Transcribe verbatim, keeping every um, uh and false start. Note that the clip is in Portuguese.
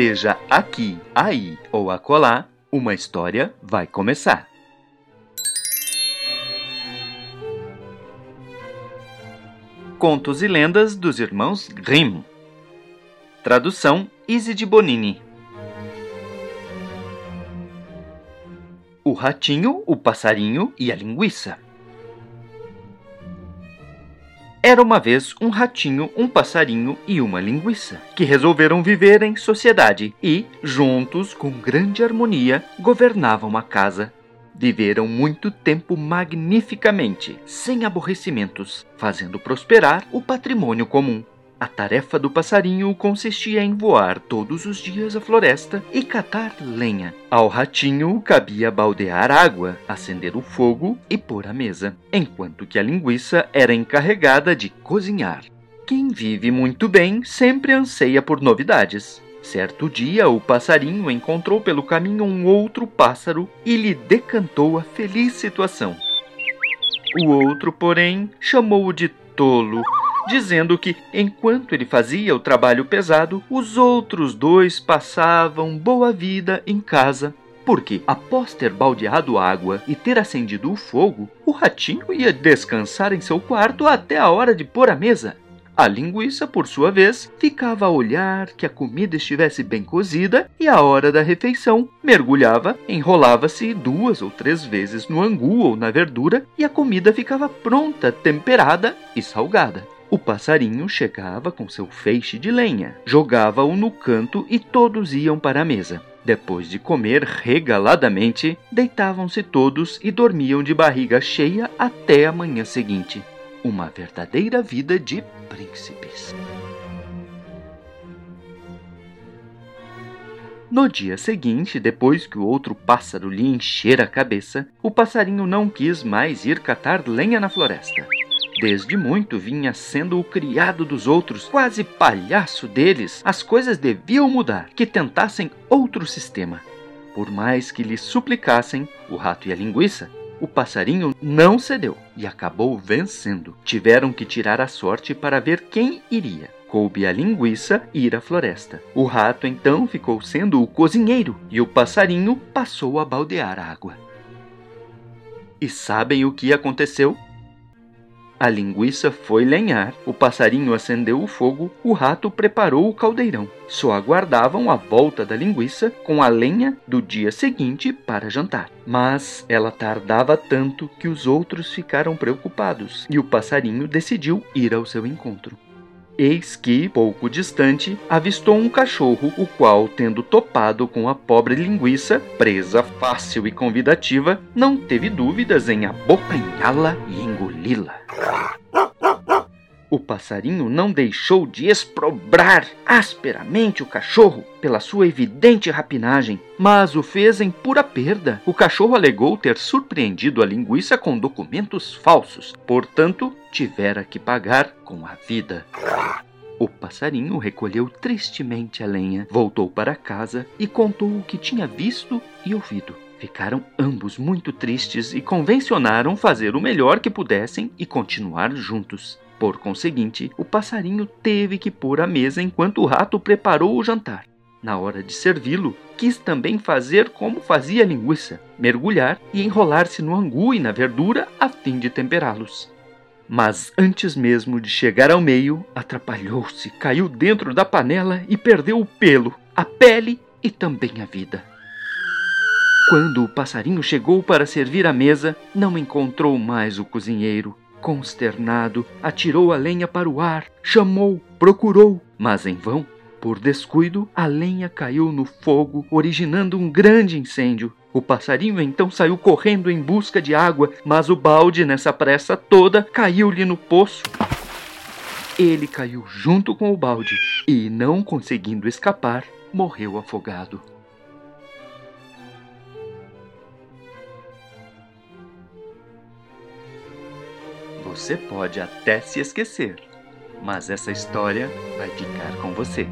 seja aqui, aí ou acolá, uma história vai começar. Contos e Lendas dos Irmãos Grimm. Tradução Izid Bonini. O Ratinho, o Passarinho e a Linguiça. Era uma vez um ratinho, um passarinho e uma linguiça, que resolveram viver em sociedade e, juntos, com grande harmonia, governavam a casa. Viveram muito tempo magnificamente, sem aborrecimentos, fazendo prosperar o patrimônio comum. A tarefa do passarinho consistia em voar todos os dias à floresta e catar lenha. Ao ratinho cabia baldear água, acender o fogo e pôr a mesa, enquanto que a linguiça era encarregada de cozinhar. Quem vive muito bem sempre anseia por novidades. Certo dia, o passarinho encontrou pelo caminho um outro pássaro e lhe decantou a feliz situação. O outro, porém, chamou-o de tolo, dizendo que, enquanto ele fazia o trabalho pesado, os outros dois passavam boa vida em casa, porque, após ter baldeado a água e ter acendido o fogo, o ratinho ia descansar em seu quarto até a hora de pôr a mesa. A linguiça, por sua vez, ficava a olhar que a comida estivesse bem cozida e, à hora da refeição, mergulhava, enrolava-se duas ou três vezes no angu ou na verdura e a comida ficava pronta, temperada e salgada. O passarinho chegava com seu feixe de lenha, jogava-o no canto e todos iam para a mesa. Depois de comer regaladamente, deitavam-se todos e dormiam de barriga cheia até a manhã seguinte. Uma verdadeira vida de príncipes. No dia seguinte, depois que o outro pássaro lhe enchera a cabeça, o passarinho não quis mais ir catar lenha na floresta. Desde muito vinha sendo o criado dos outros, quase palhaço deles. As coisas deviam mudar, que tentassem outro sistema. Por mais que lhe suplicassem, o rato e a linguiça, o passarinho não cedeu e acabou vencendo. Tiveram que tirar a sorte para ver quem iria. Coube a linguiça ir à floresta. O rato então ficou sendo o cozinheiro e o passarinho passou a baldear a água. E sabem o que aconteceu? A linguiça foi lenhar, o passarinho acendeu o fogo, o rato preparou o caldeirão. Só aguardavam a volta da linguiça com a lenha do dia seguinte para jantar. Mas ela tardava tanto que os outros ficaram preocupados e o passarinho decidiu ir ao seu encontro. Eis que, pouco distante, avistou um cachorro, o qual, tendo topado com a pobre linguiça, presa fácil e convidativa, não teve dúvidas em abocanhá-la e engoli-la. O passarinho não deixou de exprobrar asperamente o cachorro pela sua evidente rapinagem, mas o fez em pura perda. O cachorro alegou ter surpreendido a linguiça com documentos falsos, portanto, tivera que pagar com a vida. O passarinho recolheu tristemente a lenha, voltou para casa e contou o que tinha visto e ouvido. Ficaram ambos muito tristes e convencionaram fazer o melhor que pudessem e continuar juntos. Por conseguinte, o passarinho teve que pôr a mesa enquanto o rato preparou o jantar. Na hora de servi-lo, quis também fazer como fazia a linguiça, mergulhar e enrolar-se no angu e na verdura a fim de temperá-los. Mas antes mesmo de chegar ao meio, atrapalhou-se, caiu dentro da panela e perdeu o pelo, a pele e também a vida. Quando o passarinho chegou para servir a mesa, não encontrou mais o cozinheiro. Consternado, atirou a lenha para o ar, chamou, procurou, mas em vão. Por descuido, a lenha caiu no fogo, originando um grande incêndio. O passarinho então saiu correndo em busca de água, mas o balde, nessa pressa toda, caiu-lhe no poço. Ele caiu junto com o balde e, não conseguindo escapar, morreu afogado. Você pode até se esquecer, mas essa história vai ficar com você.